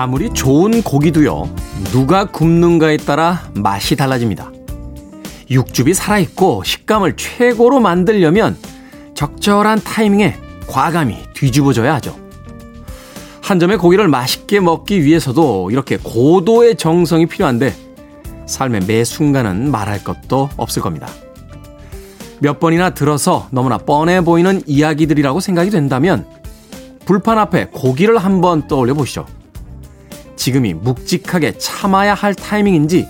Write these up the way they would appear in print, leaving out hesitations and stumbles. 아무리 좋은 고기도요, 누가 굽는가에 따라 맛이 달라집니다. 육즙이 살아있고 식감을 최고로 만들려면 적절한 타이밍에 과감히 뒤집어져야 하죠. 한 점의 고기를 맛있게 먹기 위해서도 이렇게 고도의 정성이 필요한데 삶의 매 순간은 말할 것도 없을 겁니다. 몇 번이나 들어서 너무나 뻔해 보이는 이야기들이라고 생각이 된다면 불판 앞에 고기를 한번 떠올려 보시죠. 지금이 묵직하게 참아야 할 타이밍인지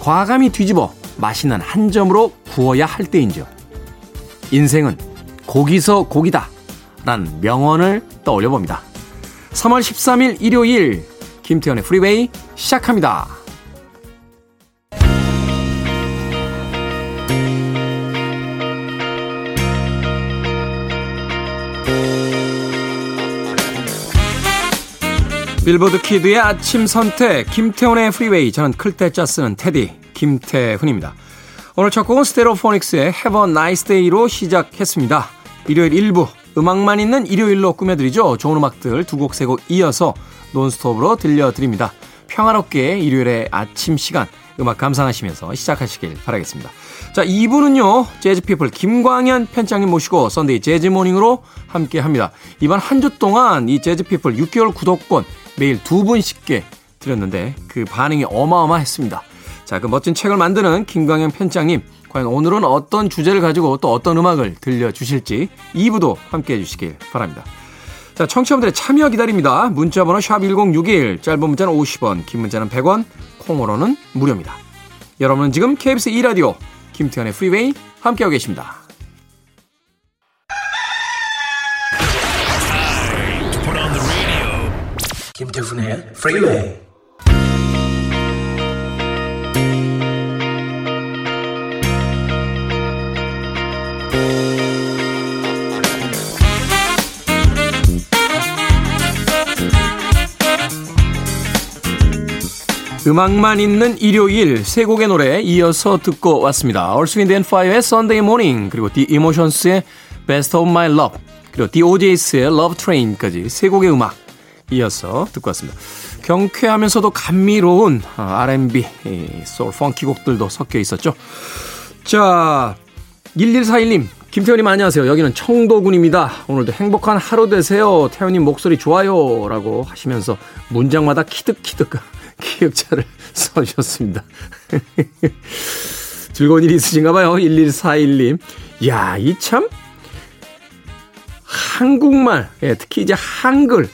과감히 뒤집어 맛있는 한 점으로 구워야 할 때인지요. 인생은 고기서 고기다 라는 명언을 떠올려 봅니다. 3월 13일 일요일 김태현의 프리웨이 시작합니다. 빌보드 키드의 아침 선택 김태훈의 프리웨이. 저는 클 때 짜 쓰는 테디 김태훈입니다. 오늘 첫 곡은 스테레오포닉스의 Have a Nice Day로 시작했습니다. 일요일 1부 음악만 있는 일요일로 꾸며드리죠. 좋은 음악들 두 곡 세 곡 이어서 논스톱으로 들려드립니다. 평화롭게 일요일의 아침 시간 음악 감상하시면서 시작하시길 바라겠습니다. 자, 2부는요, 재즈피플 김광현 편장님 모시고 썬데이 재즈모닝으로 함께합니다. 이번 한 주 동안 이 재즈피플 6개월 구독권 매일 두 분씩께 드렸는데 그 반응이 어마어마했습니다. 자, 그 멋진 책을 만드는 김광현 편장님, 과연 오늘은 어떤 주제를 가지고 또 어떤 음악을 들려주실지 2부도 함께해 주시길 바랍니다. 자, 청취자분들의 참여 기다립니다. 문자번호 샵1061, 짧은 문자는 50원, 긴 문자는 100원, 콩으로는 무료입니다. 여러분은 지금 KBS E 라디오 김태현의 프리웨이 함께하고 계십니다. 김태훈의 프리웨이. 음악만 있는 일요일 세 곡의 노래 이어서 듣고 왔습니다. Earth, Wind and Fire의 Sunday Morning, 그리고 The Emotions의 Best of My Love, 그리고 D.O.J.'s의 Love Train까지 세 곡의 음악 이어서 듣고 왔습니다. 경쾌하면서도 감미로운 R&B, 소울 펑키 곡들도 섞여 있었죠. 자, 1141님, 김태훈님 안녕하세요. 여기는 청도군입니다. 오늘도 행복한 하루 되세요. 태훈님 목소리 좋아요 라고 하시면서 문장마다 키득키득 기억자를 써주셨습니다. 즐거운 일이 있으신가 봐요. 1141님. 야, 이 참 한국말, 예, 특히 이제 한글,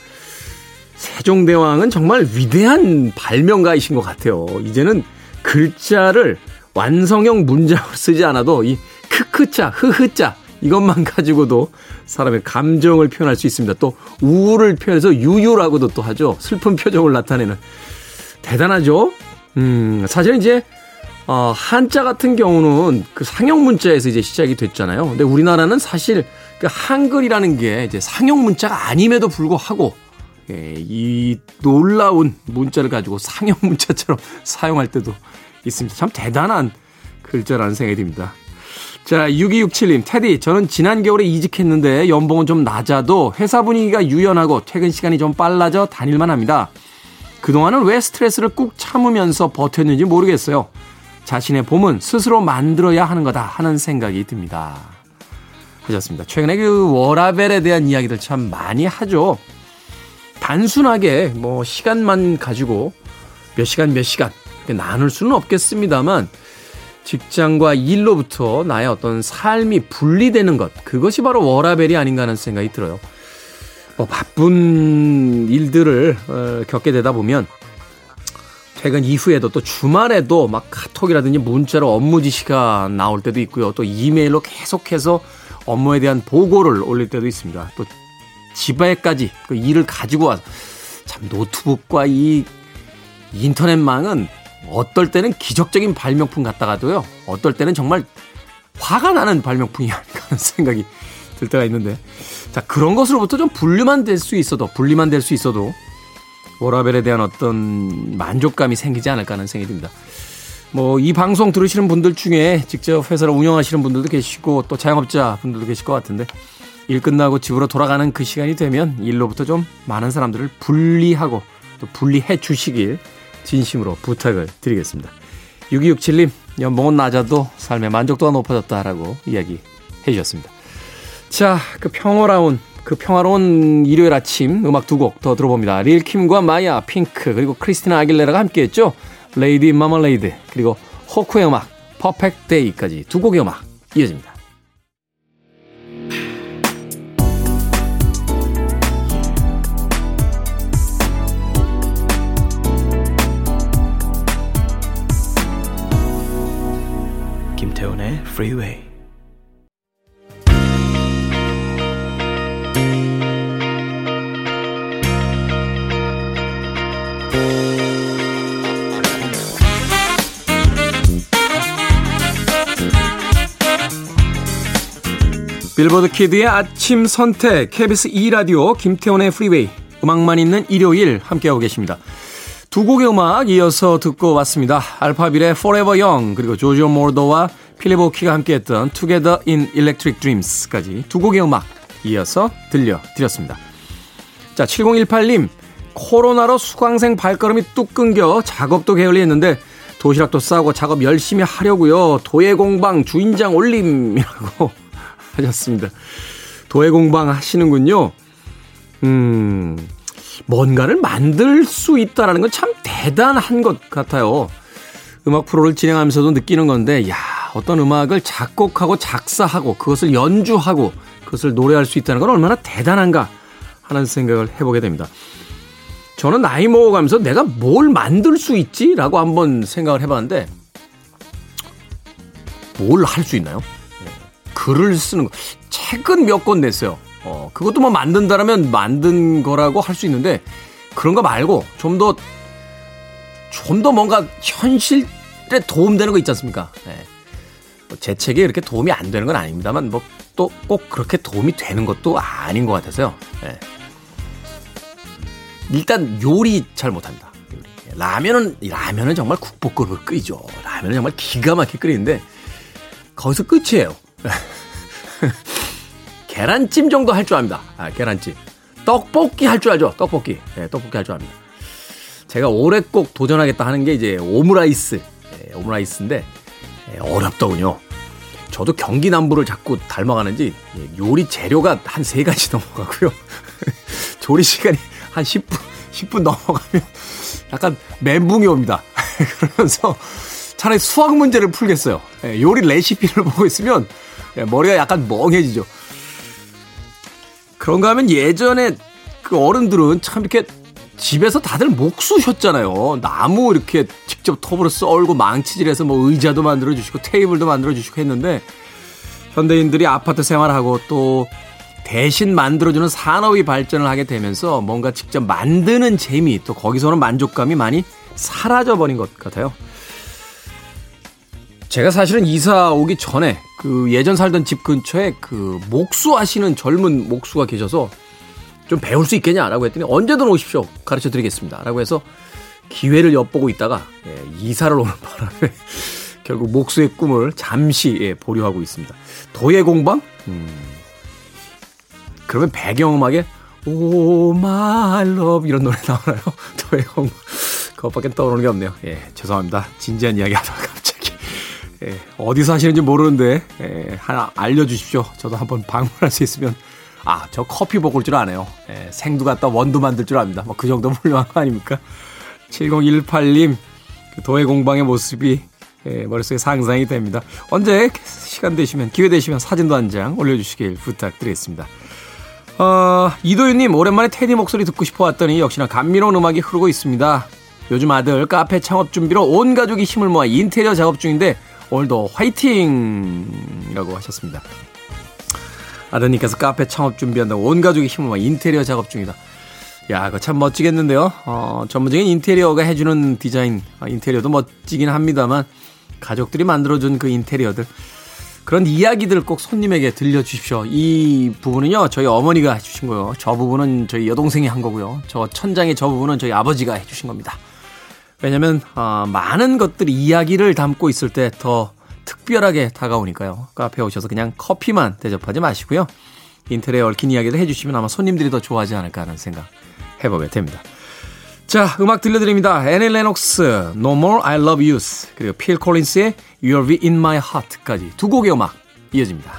세종대왕은 정말 위대한 발명가이신 것 같아요. 이제는 글자를 완성형 문장으로 쓰지 않아도 이 크크자, 흐흐자 이것만 가지고도 사람의 감정을 표현할 수 있습니다. 또 우울을 표현해서 유유라고도 또 하죠. 슬픈 표정을 나타내는. 대단하죠? 사실 이제 한자 같은 경우는 그 상형 문자에서 이제 시작이 됐잖아요. 근데 우리나라는 사실 그 한글이라는 게 이제 상형 문자가 아님에도 불구하고, 예, 이 놀라운 문자를 가지고 상형 문자처럼 사용할 때도 있습니다. 참 대단한 글자라는 생각이 듭니다. 자, 6267님. 테디, 저는 지난 겨울에 이직했는데 연봉은 좀 낮아도 회사 분위기가 유연하고 퇴근 시간이 좀 빨라져 다닐만 합니다. 그동안은 왜 스트레스를 꾹 참으면서 버텼는지 모르겠어요. 자신의 봄은 스스로 만들어야 하는 거다 하는 생각이 듭니다 하셨습니다. 최근에 그 워라벨에 대한 이야기들 참 많이 하죠. 단순하게 뭐 시간만 가지고 몇 시간 나눌 수는 없겠습니다만 직장과 일로부터 나의 어떤 삶이 분리되는 것, 그것이 바로 워라벨이 아닌가 하는 생각이 들어요. 뭐 바쁜 일들을 겪게 되다 보면 퇴근 이후에도 또 주말에도 막 카톡이라든지 문자로 업무 지시가 나올 때도 있고요. 또 이메일로 계속해서 업무에 대한 보고를 올릴 때도 있습니다. 또 집에까지 그 일을 가지고 와서 참 노트북과 이 인터넷망은 어떨 때는 기적적인 발명품 같다가도요, 어떨 때는 정말 화가 나는 발명품이 아닐까 하는 생각이 들 때가 있는데, 자, 그런 것으로부터 좀 분리만 될 수 있어도 워라벨에 대한 어떤 만족감이 생기지 않을까 하는 생각이 듭니다. 뭐 이 방송 들으시는 분들 중에 직접 회사를 운영하시는 분들도 계시고 또 자영업자 분들도 계실 것 같은데, 일 끝나고 집으로 돌아가는 그 시간이 되면 일로부터 좀 많은 사람들을 분리하고 또 분리해 주시길 진심으로 부탁을 드리겠습니다. 6267님, 연봉은 낮아도 삶의 만족도가 높아졌다라고 이야기 해주셨습니다. 자, 그 평화로운 일요일 아침 음악 두 곡 더 들어봅니다. 릴킴과 마야, 핑크, 그리고 크리스티나 아길레라가 함께했죠. 레이디 마멀레이드, 그리고 호크의 음악 퍼펙트 데이까지 두 곡의 음악 이어집니다. 김태훈의 Freeway. 빌보드 키드의 아침 선택, KBS E 라디오 김태훈의 프리웨이, 음악만 있는 일요일 함께하고 계십니다. 두 곡의 음악 이어서 듣고 왔습니다. 알파빌의 Forever Young, 그리고 조지오 몰더와 필리보키가 함께했던 Together in Electric Dreams까지 두 곡의 음악 이어서 들려드렸습니다. 자, 7018님, 코로나로 수강생 발걸음이 뚝 끊겨 작업도 게을리 했는데 도시락도 싸고 작업 열심히 하려고요. 도예공방 주인장 올림이라고 하셨습니다. 도예공방 하시는군요. 뭔가를 만들 수 있다라는 건 참 대단한 것 같아요. 음악 프로를 진행하면서도 느끼는 건데, 야, 어떤 음악을 작곡하고 작사하고 그것을 연주하고 그것을 노래할 수 있다는 건 얼마나 대단한가 하는 생각을 해보게 됩니다. 저는 나이 먹어가면서 내가 뭘 만들 수 있지라고 한번 생각을 해봤는데, 뭘 할 수 있나요? 글을 쓰는 거, 책은 몇 권 냈어요. 그것도 뭐 만든다라면 만든 거라고 할 수 있는데, 그런 거 말고 좀 더 뭔가 현실에 도움되는 거 있지 않습니까? 네. 제 책에 이렇게 도움이 안 되는 건 아닙니다만, 뭐 또 꼭 그렇게 도움이 되는 것도 아닌 것 같아서요. 네. 일단 요리 잘 못합니다. 라면은 정말 국보급으로 끓이죠. 라면은 정말 기가 막히게 끓이는데 거기서 끝이에요. 계란찜 정도 할 줄 압니다. 계란찜. 떡볶이 할 줄 알죠? 떡볶이. 네, 떡볶이 할 줄 압니다. 제가 올해 꼭 도전하겠다 하는 게 이제 오므라이스. 네, 오므라이스인데 어렵더군요. 저도 경기 남부를 자꾸 닮아가는지 요리 재료가 한 3가지 넘어가고요. 조리 시간이 한 10분 넘어가면 약간 멘붕이 옵니다. 그러면서 차라리 수학 문제를 풀겠어요. 요리 레시피를 보고 있으면 머리가 약간 멍해지죠. 그런가 하면 예전에 그 어른들은 참 이렇게 집에서 다들 목수셨잖아요. 나무 이렇게 직접 톱으로 썰고 망치질해서 뭐 의자도 만들어주시고 테이블도 만들어주시고 했는데, 현대인들이 아파트 생활하고 또 대신 만들어주는 산업이 발전을 하게 되면서 뭔가 직접 만드는 재미, 또 거기서는 만족감이 많이 사라져버린 것 같아요. 제가 사실은 이사 오기 전에 그 예전 살던 집 근처에 그 목수 하시는 젊은 목수가 계셔서 좀 배울 수 있겠냐라고 했더니 언제든 오십시오, 가르쳐 드리겠습니다 라고 해서 기회를 엿보고 있다가 이사를 오는 바람에 결국 목수의 꿈을 잠시 보류하고 있습니다. 도예공방? 그러면 배경음악에 오 마이 러브 이런 노래 나오나요? 도예공방. 그것밖에 떠오르는 게 없네요. 예, 죄송합니다. 진지한 이야기 하다가 갑자기 어디서 하시는지 모르는데 하나 알려주십시오. 저도 한번 방문할 수 있으면, 저 커피 볶을 줄 아네요. 생두 갖다 원두 만들 줄 압니다. 뭐 그 정도면 훌륭한 거 아닙니까? 7018님, 그 도예공방의 모습이 머릿속에 상상이 됩니다. 언제 시간 되시면, 기회 되시면 사진도 한 장 올려주시길 부탁드리겠습니다. 이도윤님, 오랜만에 테디 목소리 듣고 싶어 왔더니 역시나 감미로운 음악이 흐르고 있습니다. 요즘 아들 카페 창업 준비로 온 가족이 힘을 모아 인테리어 작업 중인데 오늘도 화이팅! 이라고 하셨습니다. 아드님께서 카페 창업 준비한다고 온 가족이 힘을 모아 인테리어 작업 중이다. 야, 그거 참 멋지겠는데요. 전문적인 인테리어가 해주는 디자인, 인테리어도 멋지긴 합니다만 가족들이 만들어준 그 인테리어들, 그런 이야기들 꼭 손님에게 들려주십시오. 이 부분은요, 저희 어머니가 해주신 거요. 저 부분은 저희 여동생이 한 거고요. 저 천장의 저 부분은 저희 아버지가 해주신 겁니다. 왜냐하면 많은 것들이 이야기를 담고 있을 때 더 특별하게 다가오니까요. 카페에 오셔서 그냥 커피만 대접하지 마시고요. 인테리어에 얽힌 이야기를 해주시면 아마 손님들이 더 좋아하지 않을까 하는 생각 해보게 됩니다. 자, 음악 들려드립니다. 애니 레녹스, No More I Love You, 그리고 필 콜린스의 You'll Be In My Heart까지 두 곡의 음악 이어집니다.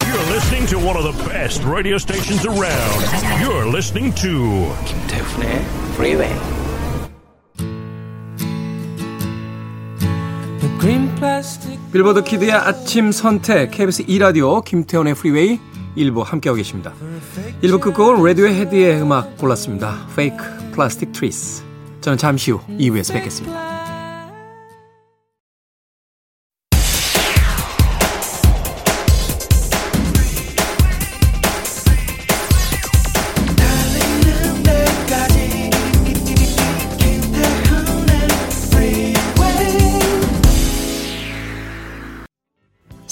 You're listening to one of the best radio stations around. You're listening to 김태훈의 Freeway. 빌보드 키드의 아침 선택, KBS E Radio, 김태훈의 Freeway 1부 함께하고 계십니다. 1부 끝곡은 레디오헤드의 음악 골랐습니다. Fake Plastic Trees. 저는 잠시 후 2부에서 뵙겠습니다.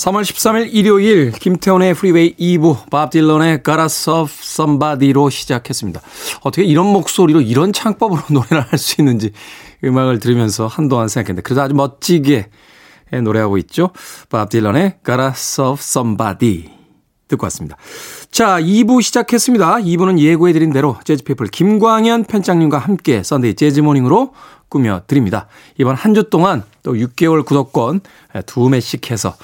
3월 13일 일요일 김태원의 프리웨이 2부 밥 딜런의 Gotta Serve Somebody로 시작했습니다. 어떻게 이런 목소리로 이런 창법으로 노래를 할 수 있는지 음악을 들으면서 한동안 생각했는데 그래도 아주 멋지게 노래하고 있죠. 밥 딜런의 Gotta Serve Somebody 듣고 왔습니다. 자, 2부 시작했습니다. 2부는 예고해드린 대로 재즈피플 김광현 편장님과 함께 썬데이 재즈모닝으로 꾸며드립니다. 이번 한 주 동안 또 6개월 구독권 2매씩 해서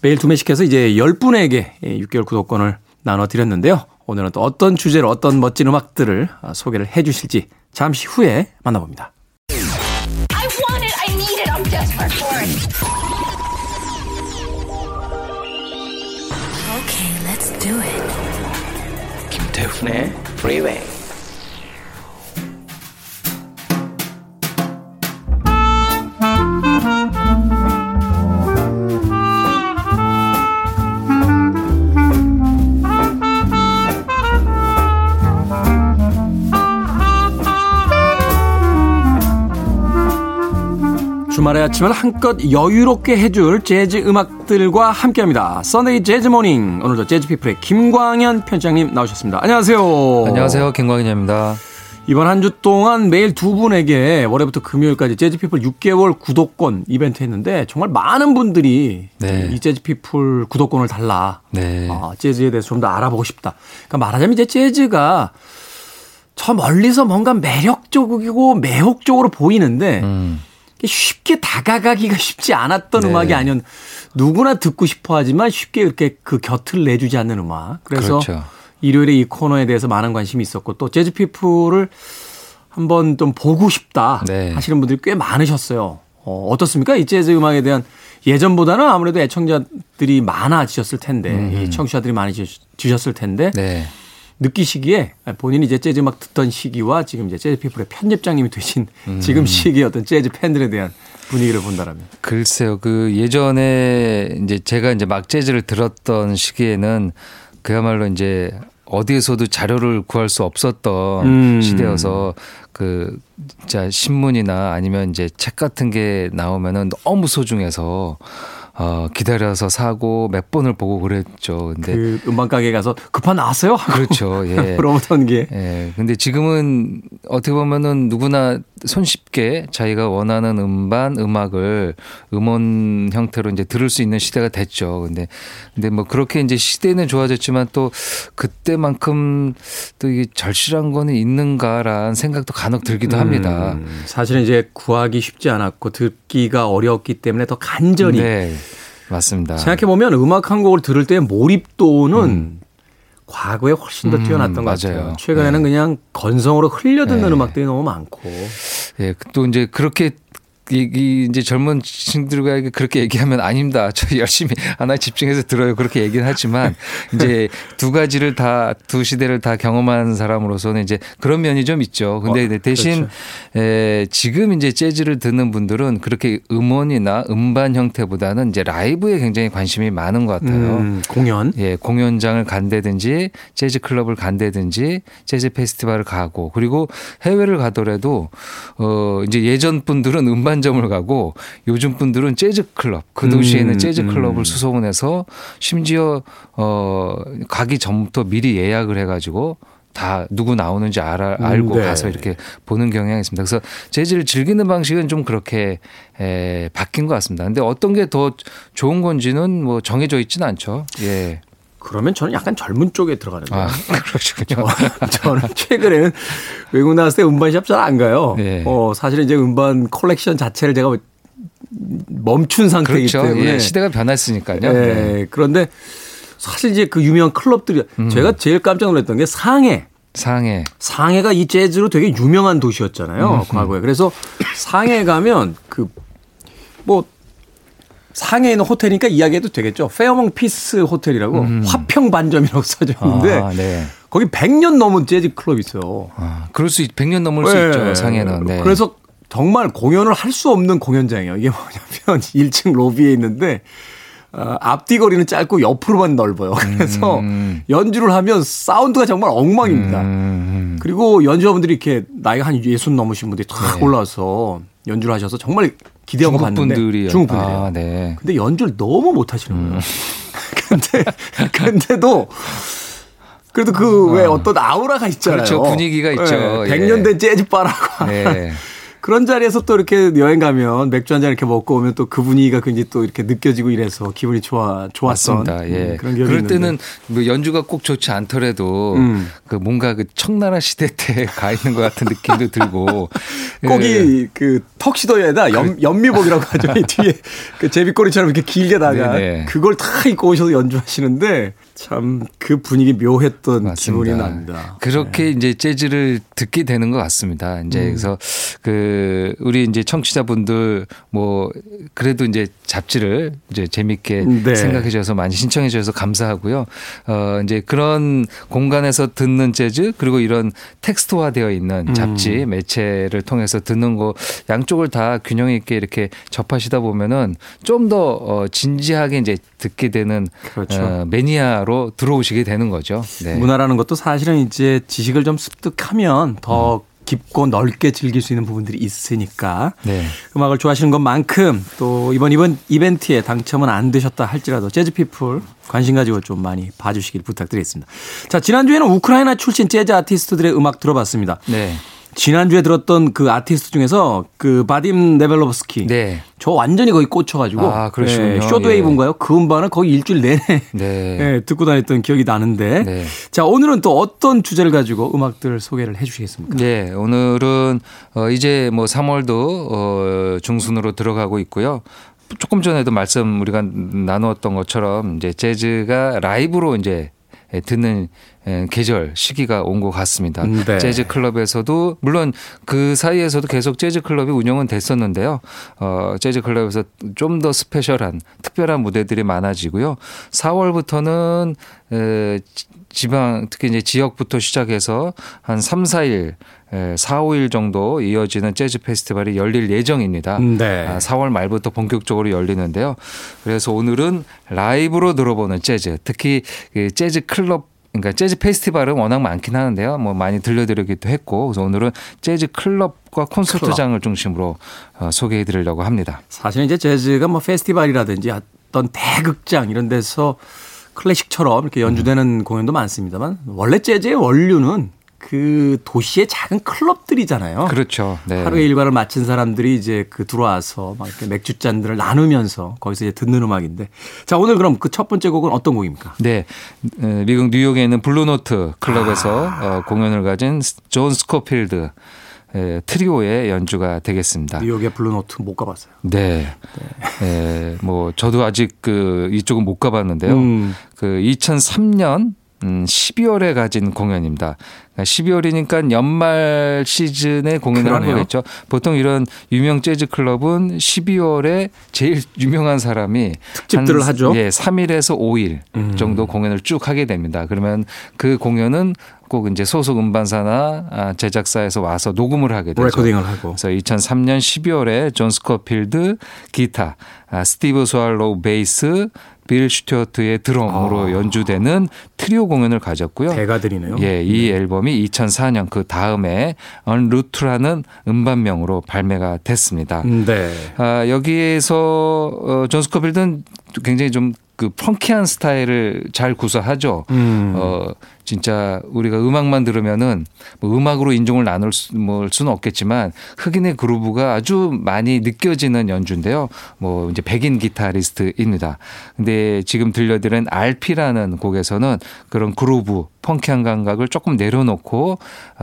매일 2매씩 해서 이제 10분에게 6개월 구독권을 나눠드렸는데요. 오늘은 또 어떤 주제로 어떤 멋진 음악들을 소개를 해 주실지 잠시 후에 만나봅니다. I want it, I need it, I'm desperate for it. Okay, let's do it. 김태훈의 Freeway. 주말의 아침을 한껏 여유롭게 해줄 재즈 음악들과 함께합니다. 썬데이 재즈 모닝, 오늘도 재즈피플의 김광현 편장님 나오셨습니다. 안녕하세요. 안녕하세요. 김광현입니다. 이번 한 주 동안 매일 두 분에게 월요일부터 금요일까지 재즈피플 6개월 구독권 이벤트 했는데 정말 많은 분들이 네. 이 재즈피플 구독권을 달라. 네. 재즈에 대해서 좀 더 알아보고 싶다. 그러니까 말하자면 이제 재즈가 저 멀리서 뭔가 매력적이고 매혹적으로 보이는데 쉽게 다가가기가 쉽지 않았던 네. 음악이 아니었. 누구나 듣고 싶어 하지만 쉽게 이렇게 그 곁을 내주지 않는 음악. 그래서 그렇죠. 일요일에 이 코너에 대해서 많은 관심이 있었고 또 재즈 피플을 한번 좀 보고 싶다 네. 하시는 분들이 꽤 많으셨어요. 어떻습니까? 이 재즈 음악에 대한 예전보다는 아무래도 애청자들이 많아지셨을 텐데 청취자들이 많아지셨을 텐데 네. 느끼시기에 본인이 이제 재즈 음악 듣던 시기와 지금 이제 재즈 피플의 편집장님이 되신 지금 시기의 어떤 재즈 팬들에 대한 분위기를 본다라면. 글쎄요. 그 예전에 이제 제가 이제 막 재즈를 들었던 시기에는 그야말로 이제 어디에서도 자료를 구할 수 없었던 시대여서 그 진짜 신문이나 아니면 이제 책 같은 게 나오면은 너무 소중해서 기다려서 사고 몇 번을 보고 그랬죠. 근데 그 음반 가게 가서 급한 나왔어요? 하고 그렇죠. 예. 물어보던 게. 예. 근데 지금은 어떻게 보면은 누구나 손쉽게 자기가 원하는 음악을 음원 형태로 이제 들을 수 있는 시대가 됐죠. 근데 뭐 그렇게 이제 시대는 좋아졌지만 또 그때만큼 또 이게 절실한 거는 있는가라는 생각도 간혹 들기도 합니다. 사실은 이제 구하기 쉽지 않았고 듣기가 어려웠기 때문에 더 간절히. 네. 맞습니다. 생각해보면 음악 한 곡을 들을 때 몰입도는 과거에 훨씬 더 뛰어났던 것 같아요. 최근에는 네. 그냥 건성으로 흘려듣는 네. 음악들이 너무 많고. 예, 또 이제 그렇게 이제 젊은 친구들과 그렇게 얘기하면 아닙니다. 저 열심히 하나에 집중해서 들어요. 그렇게 얘기는 하지만 이제 두 시대를 다 경험한 사람으로서는 이제 그런 면이 좀 있죠. 근데 대신 그렇죠. 지금 이제 재즈를 듣는 분들은 그렇게 음원이나 음반 형태보다는 이제 라이브에 굉장히 관심이 많은 것 같아요. 공연. 예, 공연장을 간다든지 재즈 클럽을 간다든지 재즈 페스티벌을 가고 그리고 해외를 가더라도 이제 예전 분들은 음반 점을 가고 요즘 분들은 재즈 클럽 그 도시에는 재즈 클럽을 수소문 해서 심지어 가기 전부터 미리 예약을 해가지고 다 누구 나오는지 알고 네. 가서 이렇게 보는 경향이 있습니다. 그래서 재즈를 즐기는 방식은 좀 그렇게 바뀐 것 같습니다. 근데 어떤 게 더 좋은 건지는 뭐 정해져 있지는 않죠. 예. 그러면 저는 약간 젊은 쪽에 들어가는데. 아, 그러시군요. 저는 최근에는 외국 나왔을 때 음반샵 잘 안 가요. 네. 사실은 이제 음반 컬렉션 자체를 제가 멈춘 상태이기 그렇죠. 때문에. 예, 시대가 변했으니까요. 예, 네. 그런데 사실 이제 그 유명한 클럽들이 제가 제일 깜짝 놀랐던 게 상해. 상해가 이 재즈로 되게 유명한 도시였잖아요. 과거에. 그래서 상해 가면 그 뭐 상해에 있는 호텔이니까 이야기해도 되겠죠. 페어몽 피스 호텔이라고 화평 반점이라고 써져 있는데 아, 네. 거기 100년 넘은 재즈 클럽이 있어요. 아, 그럴 수 100년 넘을 네. 수 있죠. 상해는. 네. 그래서 정말 공연을 할 수 없는 공연장이에요. 이게 뭐냐면 1층 로비에 있는데 앞뒤 거리는 짧고 옆으로만 넓어요. 그래서 연주를 하면 사운드가 정말 엉망입니다. 그리고 연주자분들이 이렇게 나이가 한 60 넘으신 분들이 탁 네. 올라와서 연주를 하셔서 정말 기대하고 봤는데 중국분들이에요. 아, 네. 근데 연주를 너무 못하시는 거예요. 근데도 그래도 그 왜 어떤 아우라가 있잖아요. 그렇죠. 분위기가 있죠. 네. 100년 된 재즈바라고 네. 그런 자리에서 또 이렇게 여행 가면 맥주 한 잔 이렇게 먹고 오면 또 그 분위기가 굉장히 또 이렇게 느껴지고 이래서 기분이 좋았던 예. 그런 기억이 그럴 있는데. 때는 뭐 연주가 꼭 좋지 않더라도 그 뭔가 그 청나라 시대 때 가 있는 것 같은 느낌도 들고 꼭이 예. 그 턱시도에다 연미복이라고 하죠. 이 뒤에 그 제비꼬리처럼 이렇게 길게 다가 네네. 그걸 다 입고 오셔서 연주하시는데 참 그 분위기 묘했던 맞습니다. 기분이 납니다. 그렇게 네. 이제 재즈를 듣게 되는 것 같습니다. 이제 그래서 그 우리 이제 청취자분들 뭐 그래도 이제 잡지를 이제 재밌게 네. 생각해 주셔서 많이 신청해 주셔서 감사하고요. 이제 그런 공간에서 듣는 재즈 그리고 이런 텍스트화되어 있는 잡지 매체를 통해서 듣는 거 양쪽을 다 균형 있게 이렇게 접하시다 보면은 좀 더 진지하게 이제 듣게 되는 그렇죠. 매니아로 들어오시게 되는 거죠. 네. 문화라는 것도 사실은 이제 지식을 좀 습득하면 더 깊고 넓게 즐길 수 있는 부분들이 있으니까 네. 음악을 좋아하시는 것만큼 또 이번 이벤트에 당첨은 안 되셨다 할지라도 재즈피플 관심 가지고 좀 많이 봐주시길 부탁드리겠습니다. 자, 지난주에는 우크라이나 출신 재즈 아티스트들의 음악 들어봤습니다. 네. 지난주에 들었던 그 아티스트 중에서 그 바딤 네벨로브스키 네. 저 완전히 거기 꽂혀가지고 아, 네, 쇼드웨이브인가요? 예. 그 음반을 거의 일주일 내내 네. 네, 듣고 다녔던 기억이 나는데 네. 자 오늘은 또 어떤 주제를 가지고 음악들을 소개를 해 주시겠습니까? 네, 오늘은 이제 뭐 3월도 중순으로 들어가고 있고요. 조금 전에도 말씀 우리가 나누었던 것처럼 이제 재즈가 라이브로 이제 듣는 계절 시기가 온 것 같습니다. 네. 재즈 클럽에서도 물론 그 사이에서도 계속 재즈 클럽이 운영은 됐었는데요. 재즈 클럽에서 좀 더 스페셜한 특별한 무대들이 많아지고요. 4월부터는 지방 특히 이제 지역부터 시작해서 한 3, 4일 4, 5일 정도 이어지는 재즈 페스티벌이 열릴 예정입니다. 네. 4월 말부터 본격적으로 열리는데요. 그래서 오늘은 라이브로 들어보는 재즈, 특히 재즈 클럽 그러니까 재즈 페스티벌은 워낙 많긴 하는데요. 뭐 많이 들려드리기도 했고 그래서 오늘은 재즈 클럽과 콘서트장을 중심으로 소개해드리려고 합니다. 사실 이제 재즈가 뭐 페스티벌이라든지 어떤 대극장 이런 데서 클래식처럼 이렇게 연주되는 공연도 많습니다만 원래 재즈의 원류는 그 도시의 작은 클럽들이잖아요. 그렇죠. 네. 하루의 일과를 마친 사람들이 이제 그 들어와서 막 이렇게 맥주 잔들을 나누면서 거기서 이제 듣는 음악인데, 자 오늘 그럼 그 첫 번째 곡은 어떤 곡입니까? 네, 미국 뉴욕에 있는 블루 노트 클럽에서 공연을 가진 존 스코필드 트리오의 연주가 되겠습니다. 뉴욕의 블루 노트 못 가봤어요. 네, 네. 뭐 저도 아직 그 이쪽은 못 가봤는데요. 그 2003년 12월에 가진 공연입니다. 12월이니까 연말 시즌에 공연을 한 거겠죠. 보통 이런 유명 재즈 클럽은 12월에 제일 유명한 사람이 특집들을 하죠. 예, 3일에서 5일 정도 공연을 쭉 하게 됩니다. 그러면 그 공연은 꼭 이제 소속 음반사나 제작사에서 와서 녹음을 하게 되죠. 레코딩을 하고. 그래서 2003년 12월에 존 스코필드 기타, 스티브 스왈로우 베이스, 빌 슈튜어트의 드럼으로 연주되는 트리오 공연을 가졌고요. 대가들이네요. 예, 이 앨범이 2004년 그 다음에 언루트라는 음반명으로 발매가 됐습니다. 네. 여기에서 존 스코필드는 굉장히 좀 그 펑키한 스타일을 잘 구사하죠. 진짜 우리가 음악만 들으면은 뭐 음악으로 인종을 나눌 수는 없겠지만 흑인의 그루브가 아주 많이 느껴지는 연주인데요. 뭐 이제 백인 기타리스트입니다. 근데 지금 들려드린 알피라는 곡에서는 그런 그루브, 펑키한 감각을 조금 내려놓고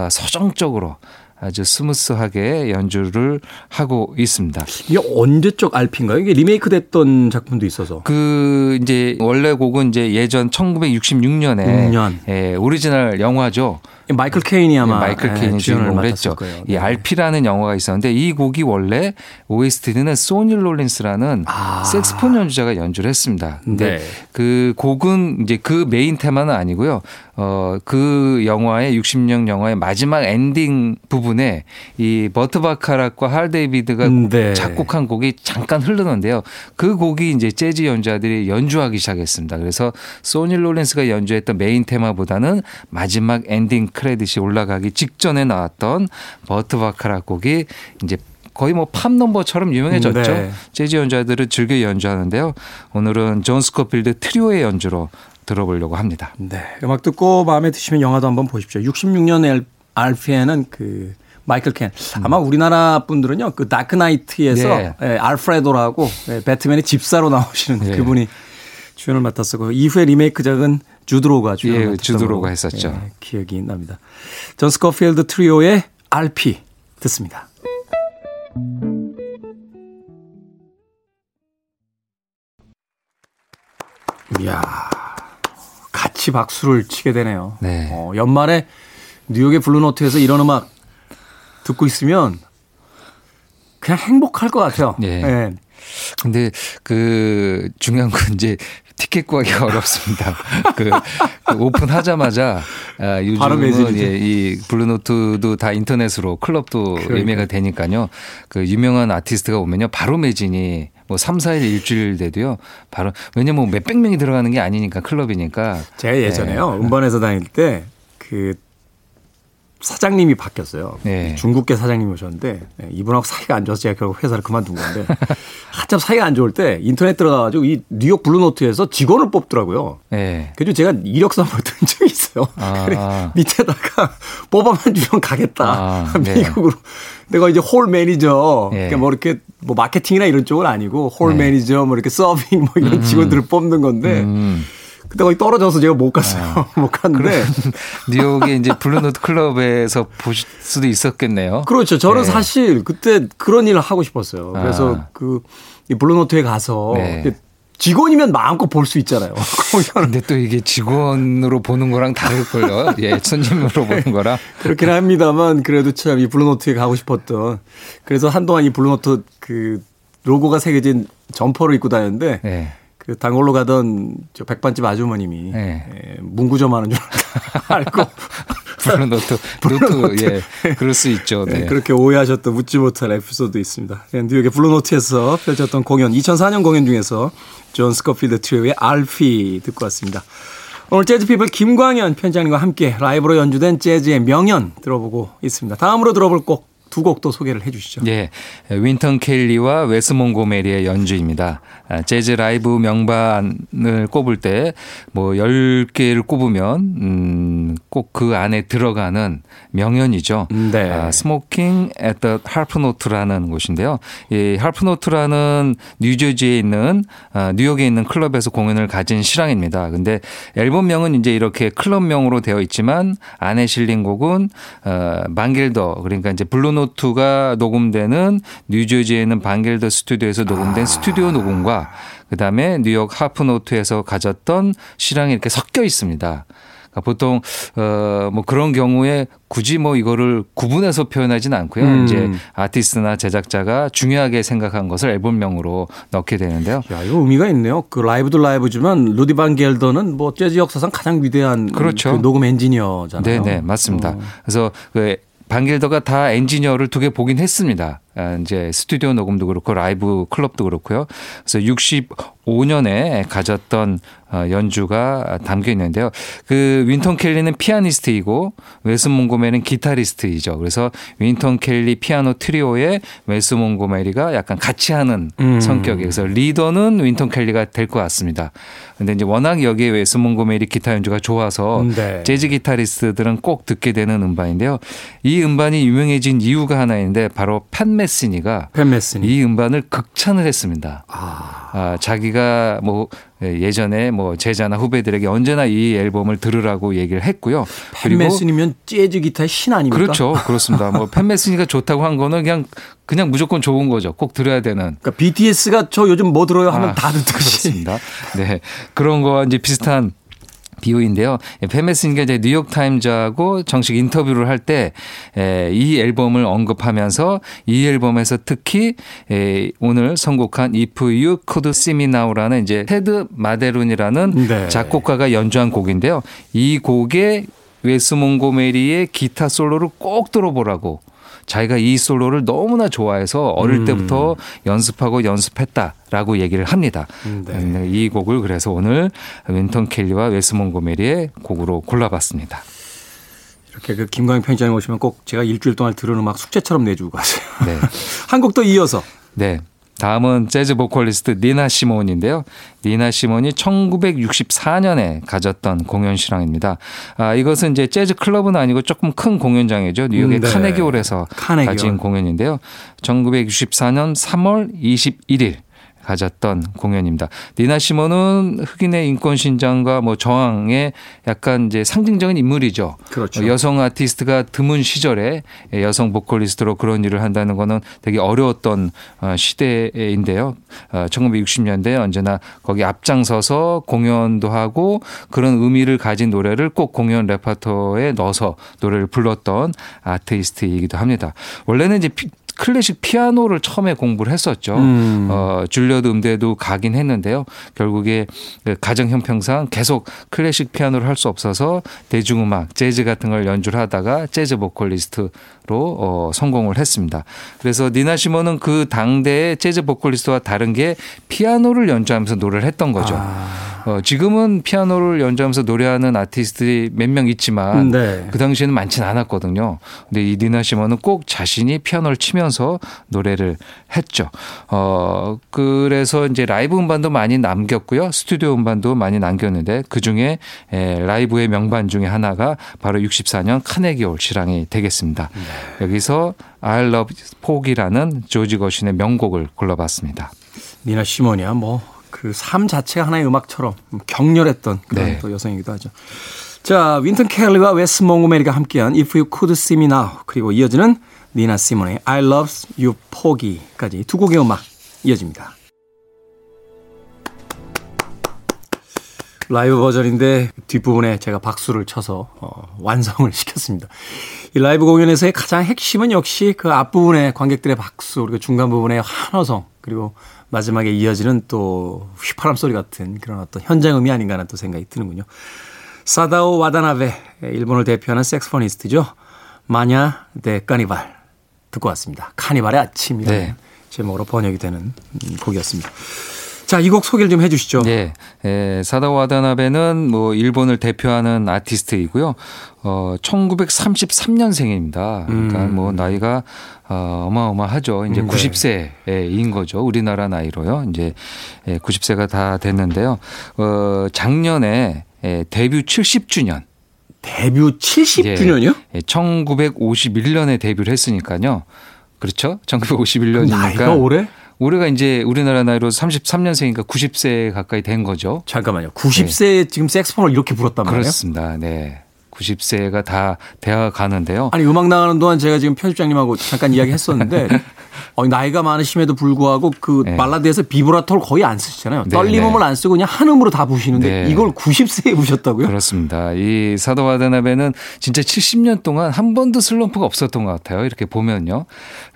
서정적으로 아주 스무스하게 연주를 하고 있습니다. 이게 언제적 알피인가요? 이게 리메이크 됐던 작품도 있어서. 그 이제 원래 곡은 이제 예전 1966년에 예, 오리지널 영화죠. 마이클 케인이 아마 마이클 케인이 주연을 했죠. 이 알피라는 영화가 있었는데 이 곡이 원래 OST는 소니 롤린스라는 색스폰 연주자가 연주를 했습니다. 근데 그 곡은 이제 그 메인 테마는 아니고요. 그 영화의 66년 영화의 마지막 엔딩 부분에 이 버트 바카락과 할 데이비드가 작곡한 곡이 잠깐 흐르는데요. 그 곡이 이제 재즈 연주자들이 연주하기 시작했습니다. 그래서 소니 롤린스가 연주했던 메인 테마보다는 마지막 엔딩 크레딧이 올라가기 직전에 나왔던 버트 바카락 곡이 이제 거의 뭐 팝 넘버처럼 유명해졌죠. 재즈 연주자들은 즐겨 연주하는데요. 오늘은 존 스코필드 트리오의 연주로 들어보려고 합니다. 네, 음악 듣고 마음에 드시면 영화도 한번 보십시오. 66년에 알피에는 그 마이클 캔. 아마 우리나라 분들은요, 그 다크나이트에서 알프레도라고 배트맨의 집사로 나오시는 그분이 주연을 맡았었고 이후에 리메이크작은 주드로가 주연을 주드로가 했었죠. 기억이 납니다. 존 스코필드 트리오의 알피 듣습니다. 이야, 같이 박수를 치게 되네요. 네. 연말에 뉴욕의 블루노트에서 이런 음악 듣고 있으면 그냥 행복할 것 같아요. 네. 근데 그 중요한 건 이제 티켓 구하기가 어렵습니다. 그 오픈하자마자 요즘은 이 블루노트도 다 인터넷으로 클럽도 예매가 되니까요. 그 유명한 아티스트가 오면요 바로 매진이 뭐 3, 4일 일주일 돼도요. 바로 왜냐면 몇백 명이 들어가는 게 아니니까 클럽이니까. 제가 예전에요 음반에서 다닐 때 그 사장님이 바뀌었어요. 중국계 사장님이 오셨는데 이분하고 사이가 안 좋아서 제가 결국 회사를 그만둔 건데 한참 사이가 안 좋을 때 인터넷 들어가가지고 이 뉴욕 블루노트에서 직원을 뽑더라고요. 그래서 제가 이력서 한번 든 적이 있어요. 밑에다가 뽑아만 주면 가겠다. 미국으로. 내가 이제 홀 매니저, 그러니까 뭐 이렇게 뭐 마케팅이나 이런 쪽은 아니고 홀 매니저, 뭐 이렇게 서빙 뭐 이런 직원들을 뽑는 건데. 그때 거기 떨어져서 제가 못 갔어요. 못 갔는데. 뉴욕의 이제 블루노트 클럽에서 보실 수도 있었겠네요. 그렇죠. 저는 사실 그때 그런 일을 하고 싶었어요. 그래서 그 블루노트에 가서 직원이면 마음껏 볼 수 있잖아요. 근데 또 이게 직원으로 보는 거랑 다를걸요. 손님으로 보는 거랑. 그렇긴 합니다만 그래도 참 이 블루노트에 가고 싶었던. 그래서 한동안 이 블루노트 그 로고가 새겨진 점퍼를 입고 다녔는데. 그 단골로 가던 저 백반집 아주머님이 문구점 하는 줄 알고 블루노트 그럴 수 있죠. 그렇게 오해하셨던 묻지 못할 에피소드 있습니다. 뉴욕의 블루노트에서 펼쳤던 공연 2004년 공연 중에서 존 스코필드 트리오의 알피 듣고 왔습니다. 오늘 재즈피플 김광현 편장님과 함께 라이브로 연주된 재즈의 명연 들어보고 있습니다. 다음으로 들어볼 곡 두 곡도 소개를 해 주시죠. 윈턴 켈리와 웨스 몽고메리의 연주입니다. 재즈 라이브 명반을 꼽을 때 뭐 10개를 꼽으면 꼭 그 안에 들어가는 명연이죠. 스모킹 at the Harp Note라는 곳인데요. 이 Harp Note라는 뉴저지에 있는 뉴욕에 있는 클럽에서 공연을 가진 실황입니다. 근데 앨범명은 이제 이렇게 클럽명으로 되어 있지만 안에 실린 곡은 반겔더 그러니까 이제 블루노 노트가 녹음되는 뉴저지에 있는 반겔더 스튜디오에서 녹음된 스튜디오 녹음과 그다음에 뉴욕 하프노트에서 가졌던 실황이 이렇게 섞여 있습니다. 그러니까 보통 뭐 그런 경우에 굳이 뭐 이거를 구분해서 표현하진 않고요. 이제 아티스트나 제작자가 중요하게 생각한 것을 앨범명으로 넣게 되는데요. 야, 이거 의미가 있네요. 그 라이브도 라이브지만 루디 반 겔더는 뭐 재즈 역사상 가장 위대한 그 녹음 엔지니어잖아요. 네, 맞습니다. 그래서 그 반겔더가 다 엔지니어를 두 개 보긴 했습니다. 이제 스튜디오 녹음도 그렇고 라이브 클럽도 그렇고요. 그래서 65년에 가졌던 연주가 담겨 있는데요. 그 윈턴 켈리는 피아니스트이고 웨스 몽고메리는 기타리스트이죠. 그래서 윈턴 켈리 피아노 트리오에 웨스 몽고메리가 약간 같이 하는 성격이에요. 그래서 리더는 윈턴 켈리가 될 것 같습니다. 근데 이제 워낙 여기에 웨스 몽고메리 기타 연주가 좋아서 네. 재즈 기타리스트들은 꼭 듣게 되는 음반인데요. 이 음반이 유명해진 이유가 하나 있는데 바로 팬 메시니가 이 음반을 극찬을 했습니다. 자기가 뭐 예전에 뭐 제자나 후배들에게 언제나 이 앨범을 들으라고 얘기를 했고요. 팬 메시니면 재즈 기타의 신 아닙니까? 그렇죠. 그렇습니다. 뭐 팬 메시니가 좋다고 한 거는 그냥 무조건 좋은 거죠. 꼭 들어야 되는. 그러니까 BTS가 저 요즘 뭐 들어요 하면 다 듣듯이. 그렇습니다. 네. 그런 거와 이제 비슷한 비유인데요. 팬 메시니가 이제 뉴욕 타임즈하고 정식 인터뷰를 할 때 이 앨범을 언급하면서 이 앨범에서 특히 오늘 선곡한 If You Could See Me Now라는 이제 테드 마데룬이라는 네. 작곡가가 연주한 곡인데요. 이 곡에 웨스 몽고메리의 기타 솔로를 꼭 들어보라고. 자기가 이 솔로를 너무나 좋아해서 어릴 때부터 연습하고 연습했다라고 얘기를 합니다. 네. 이 곡을 그래서 오늘 윈턴 켈리와 웨스 몽고메리의 곡으로 골라봤습니다. 이렇게 그 김광현 편집장님 오시면 꼭 제가 일주일 동안 들은 음악 숙제처럼 내주고 가세요. 네. 한 곡 더 이어서. 네. 다음은 재즈 보컬리스트 니나 시몬인데요. 니나 시몬이 1964년에 가졌던 공연 실황입니다. 이것은 이제 재즈 클럽은 아니고 조금 큰 공연장이죠. 뉴욕의 네. 카네기홀에서 가진 공연인데요. 1964년 3월 21일 가졌던 공연입니다. 니나 시몬은 흑인의 인권 신장과 뭐 저항의 약간 이제 상징적인 인물이죠. 그렇죠. 여성 아티스트가 드문 시절에 여성 보컬리스트로 그런 일을 한다는 거는 되게 어려웠던 시대인데요. 1960년대에 언제나 거기 앞장서서 공연도 하고 그런 의미를 가진 노래를 꼭 공연 레퍼토리에 넣어서 노래를 불렀던 아티스트이기도 합니다. 원래는 이제 클래식 피아노를 처음에 공부를 했었죠. 줄리어드 음대도 가긴 했는데요. 결국에 가정 형편상 계속 클래식 피아노를 할 수 없어서 대중음악, 재즈 같은 걸 연주를 하다가 재즈 보컬리스트로 성공을 했습니다. 그래서 니나 시몬은 그 당대의 재즈 보컬리스트와 다른 게 피아노를 연주하면서 노래를 했던 거죠. 지금은 피아노를 연주하면서 노래하는 아티스트들이 몇 명 있지만 네. 그 당시에는 많지는 않았거든요. 근데 이 니나 시몬은 꼭 자신이 피아노를 치면서 노래를 했죠. 그래서 이제 라이브 음반도 많이 남겼고요. 스튜디오 음반도 많이 남겼는데 그중에 라이브의 명반 중에 하나가 바로 64년 카네기홀 실황이 되겠습니다. 네. 여기서 I Love Fog이라는 조지 거신의 명곡을 골라봤습니다. 니나 시몬이야 뭐 그 삶 자체가 하나의 음악처럼 격렬했던 그런 네. 또 여성이기도 하죠. 자, 윈턴 켈리와 웨스 몽고메리가 함께한 If You Could See Me Now 그리고 이어지는 니나 시몬의 I Love You 포기까지 두 곡의 음악 이어집니다. 라이브 버전인데 뒷부분에 제가 박수를 쳐서 완성을 시켰습니다. 이 라이브 공연에서의 가장 핵심은 역시 그 앞부분에 관객들의 박수 그리고 중간 부분의 환호성 그리고 마지막에 이어지는 또 휘파람 소리 같은 그런 어떤 현장음이 아닌가 하는 또 생각이 드는군요. 사다오 와다나베 일본을 대표하는 색소포니스트죠. 마냐 데 카니발 듣고 왔습니다. 카니발의 아침이라는 네. 제목으로 번역이 되는 곡이었습니다. 자, 이 곡 소개를 좀 해 주시죠. 네. 사다오 와다나베는 뭐 일본을 대표하는 아티스트이고요. 1933년생입니다. 그러니까 뭐 나이가 어마어마하죠. 이제 90세인 거죠. 우리나라 나이로요. 이제 90세가 다 됐는데요. 작년에 데뷔 70주년. 데뷔 70주년이요? 예, 1951년에 데뷔를 했으니까요. 그렇죠? 1951년이니까. 나이가 올해? 올해가 이제 우리나라 나이로 33년생이니까 90세 가까이 된 거죠. 잠깐만요. 90세에 네. 지금 색소폰을 이렇게 불었단 말이에요? 그렇습니다. 네. 90세가 다 되어 가는데요. 아니 음악 나가는 동안 제가 지금 편집장님하고 잠깐 이야기했었는데 나이가 많으심에도 불구하고 그 네. 발라드에서 비브라토를 거의 안 쓰시잖아요. 네, 떨림음을 네. 안 쓰고 그냥 한음으로 다 부시는데 네. 이걸 90세에 부셨다고요? 그렇습니다. 이 사도 와다나베는 진짜 70년 동안 한 번도 슬럼프가 없었던 것 같아요. 이렇게 보면요.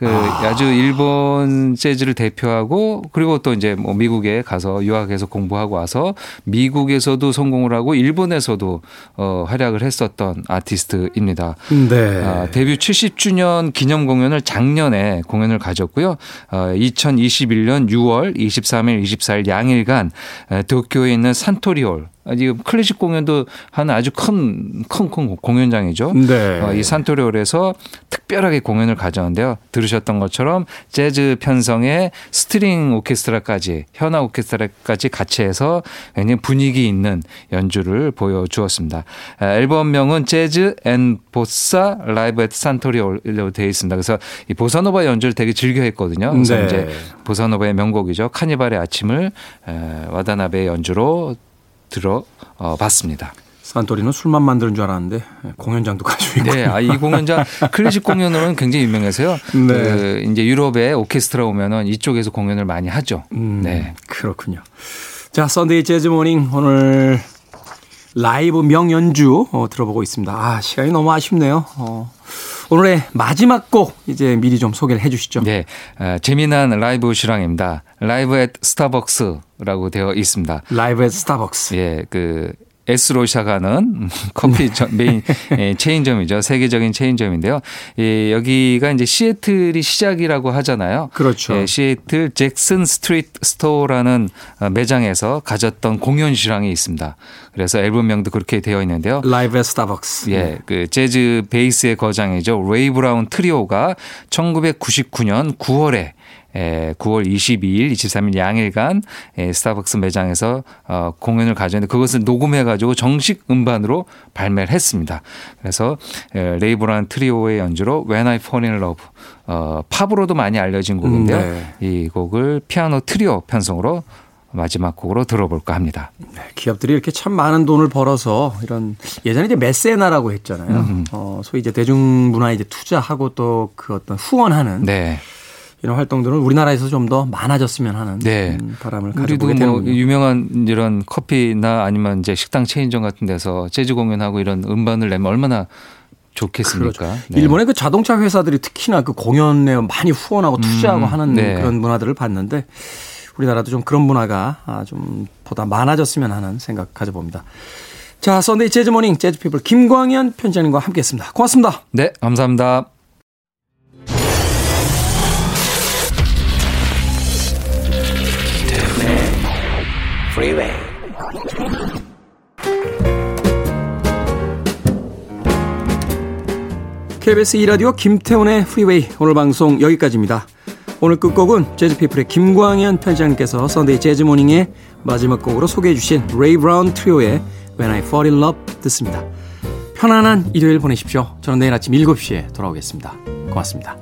아주 일본 재즈를 대표하고 그리고 또 이제 뭐 미국에 가서 유학해서 공부하고 와서 미국에서도 성공을 하고 일본에서도 활약을 했었어요. 던 아티스트입니다. 네. 데뷔 70주년 기념 공연을 작년에 공연을 가졌습니다. 가졌고요. 2021년 6월 23일, 24일 양일간 도쿄에 있는 산토리홀 지금 클래식 공연도 하는 아주 큰 공연장이죠. 네. 이 산토리홀에서 특별하게 공연을 가졌는데요. 들으셨던 것처럼 재즈 편성에 스트링 오케스트라까지 현악 오케스트라까지 같이 해서 굉장히 분위기 있는 연주를 보여주었습니다. 앨범명은 재즈 앤 보사 라이브 앳 산토리홀로 되어 있습니다. 그래서 이 보사노바 연주를 되게 즐겨 했거든요. 그래서 네. 이제 보사노바의 명곡이죠. 카니발의 아침을 와다나베의 연주로 들어봤습니다. 산토리는 술만 만드는 줄 알았는데 공연장도 가지고 있고요. 네, 이 공연장 클래식 공연으로는 굉장히 유명해서요. 네. 이제 유럽에 오케스트라 오면은 이쪽에서 공연을 많이 하죠. 네, 그렇군요. 자, 선데이 재즈 모닝 오늘 라이브 명연주 들어보고 있습니다. 아, 시간이 너무 아쉽네요. 오늘의 마지막 곡 이제 미리 좀 소개를 해 주시죠. 네, 재미난 라이브 실황입니다. 라이브 앳 스타벅스라고 되어 있습니다. 라이브 앳 스타벅스. 예, 그 S로 시작하는 커피 메인 체인점이죠. 세계적인 체인점인데요. 예, 여기가 이제 시애틀이 시작이라고 하잖아요. 그렇죠. 예, 시애틀 잭슨 스트리트 스토어라는 매장에서 가졌던 공연 실황이 있습니다. 그래서 앨범명도 그렇게 되어 있는데요. 라이브 앳 스타벅스. 예, 그 재즈 베이스의 거장이죠. 레이 브라운 트리오가 1999년 9월에 9월 22일, 23일 양일간 스타벅스 매장에서 공연을 가졌는데 그것을 녹음해가지고 정식 음반으로 발매를 했습니다. 그래서 레이 브라운 트리오의 연주로 When I Fall in Love, 팝으로도 많이 알려진 곡인데요. 네. 이 곡을 피아노 트리오 편성으로 마지막 곡으로 들어볼까 합니다. 기업들이 이렇게 참 많은 돈을 벌어서 이런 예전에 이제 메세나라고 했잖아요. 소위 이제 대중문화에 이제 투자하고 또 그 어떤 후원하는. 네. 이런 활동들은 우리나라에서 좀 더 많아졌으면 하는 네. 바람을 가지고 있는 뭐 유명한 이런 커피나 아니면 이제 식당 체인점 같은 데서 재즈 공연하고 이런 음반을 내면 얼마나 좋겠습니까? 그렇죠. 네. 일본의 그 자동차 회사들이 특히나 그 공연에 많이 후원하고 투자하고 하는 네. 그런 문화들을 봤는데 우리나라도 좀 그런 문화가 좀 보다 많아졌으면 하는 생각 가져봅니다. 자, 선데이 재즈 모닝 재즈 피플 김광현 편집장님과 함께했습니다. 고맙습니다. 네, 감사합니다. Freeway. KBS E 라디오 김태훈의 프리웨이 오늘 방송 여기까지입니다. 오늘 끝곡은 재즈피플의 김광현 편집장님께서 선데이 재즈모닝의 마지막 곡으로 소개해 주신 레이 브라운 트리오의 When I Fall in Love 듣습니다. 편안한 일요일 보내십시오. 저는 내일 아침 7시에 돌아오겠습니다. 고맙습니다.